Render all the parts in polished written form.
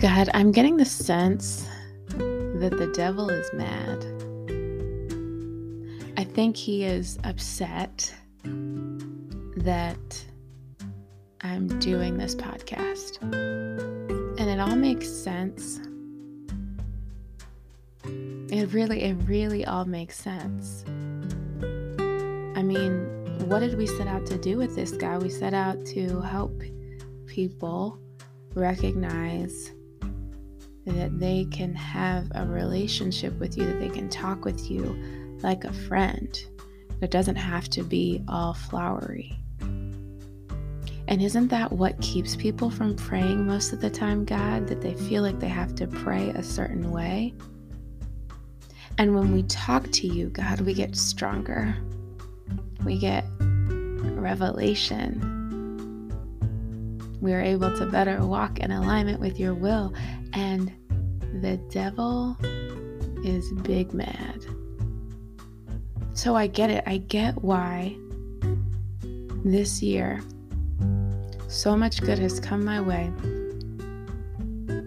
God, I'm getting the sense that the devil is mad. I think he is upset that I'm doing this podcast. And it all makes sense. It really all makes sense. I mean, what did we set out to do with this guy? We set out to help people recognize that they can have a relationship with you, that they can talk with you like a friend. It doesn't have to be all flowery. And isn't that what keeps people from praying most of the time, God, that they feel like they have to pray a certain way? And when we talk to you, God, we get stronger. We get revelation. We are able to better walk in alignment with your will. And the devil is big mad. So I get it. I get why this year so much good has come my way.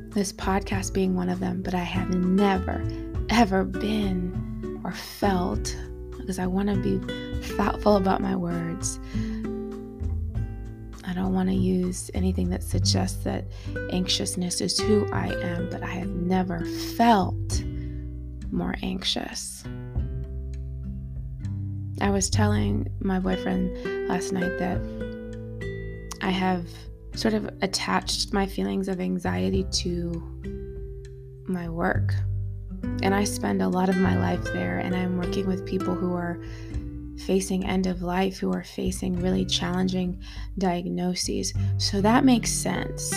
This podcast being one of them, but I have never, ever been or felt, because I want to be thoughtful about my words. I don't want to use anything that suggests that anxiousness is who I am, but I have never felt more anxious. I was telling my boyfriend last night that I have sort of attached my feelings of anxiety to my work. And I spend a lot of my life there, and I'm working with people who are facing end of life, who are facing really challenging diagnoses. So that makes sense.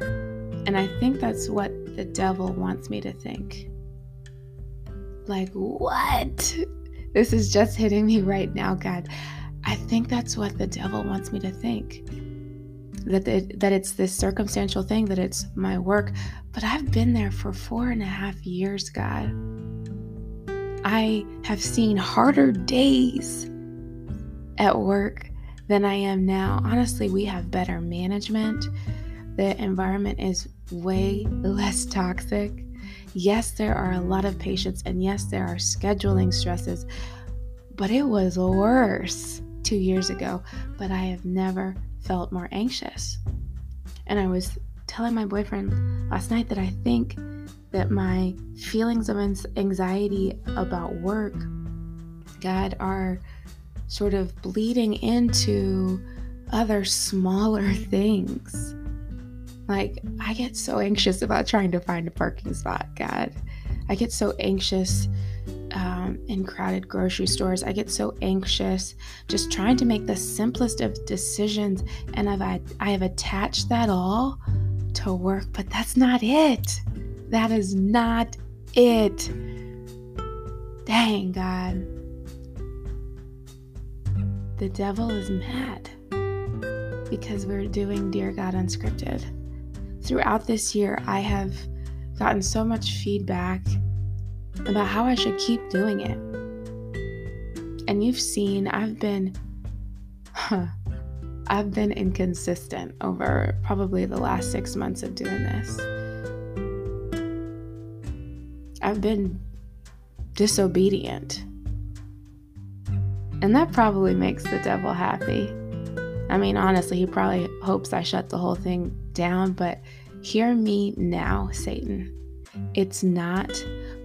And I think that's what the devil wants me to think. Like, what? This is just hitting me right now, God. I think that's what the devil wants me to think. That it's this circumstantial thing, that it's my work. But I've been there for 4.5 years, God. I have seen harder days at work than I am now. Honestly, we have better management. The environment is way less toxic. Yes, there are a lot of patients, and yes, there are scheduling stresses, but it was worse 2 years ago. But I have never felt more anxious. And I was telling my boyfriend last night that I think that my feelings of anxiety about work, God, are sort of bleeding into other smaller things. Like, I get so anxious about trying to find a parking spot, God. I get so anxious in crowded grocery stores. I get so anxious just trying to make the simplest of decisions. And I have attached that all to work, but that's not it. That is not it. Dang, God. The devil is mad because we're doing Dear God Unscripted. Throughout this year, I have gotten so much feedback about how I should keep doing it. And you've seen, I've been inconsistent over probably the last 6 months of doing this. I've been disobedient. And that probably makes the devil happy. I mean, honestly, he probably hopes I shut the whole thing down, but hear me now, Satan. It's not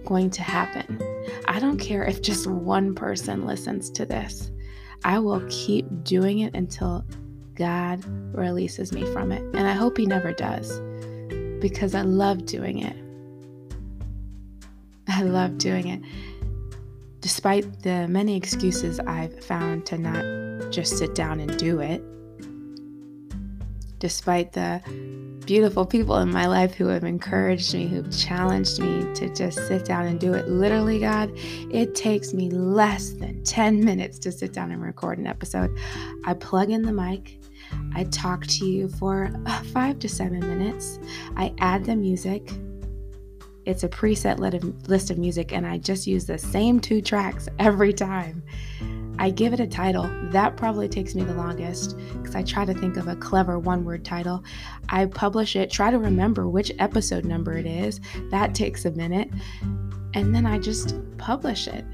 going to happen. I don't care if just one person listens to this. I will keep doing it until God releases me from it. And I hope he never does, because I love doing it. I love doing it, despite the many excuses I've found to not just sit down and do it, despite the beautiful people in my life who have encouraged me, who've challenged me to just sit down and do it. Literally, God, it takes me less than 10 minutes to sit down and record an episode. I plug in the mic. I talk to you for 5 to 7 minutes. I add the music. It's a preset list of music, and I just use the same 2 tracks every time. I give it a title. That probably takes me the longest because I try to think of a clever one-word title. I publish it, try to remember which episode number it is. That takes a minute. And then I just publish it.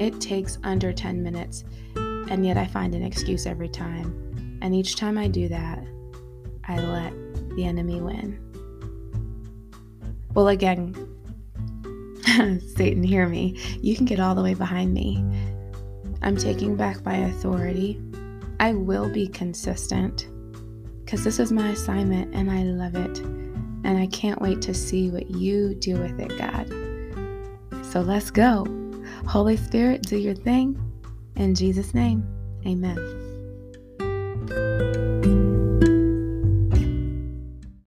It takes under 10 minutes, and yet I find an excuse every time. And each time I do that, I let the enemy win. Well, again, Satan, hear me. You can get all the way behind me. I'm taking back my authority. I will be consistent because this is my assignment and I love it. And I can't wait to see what you do with it, God. So let's go. Holy Spirit, do your thing. In Jesus' name, amen.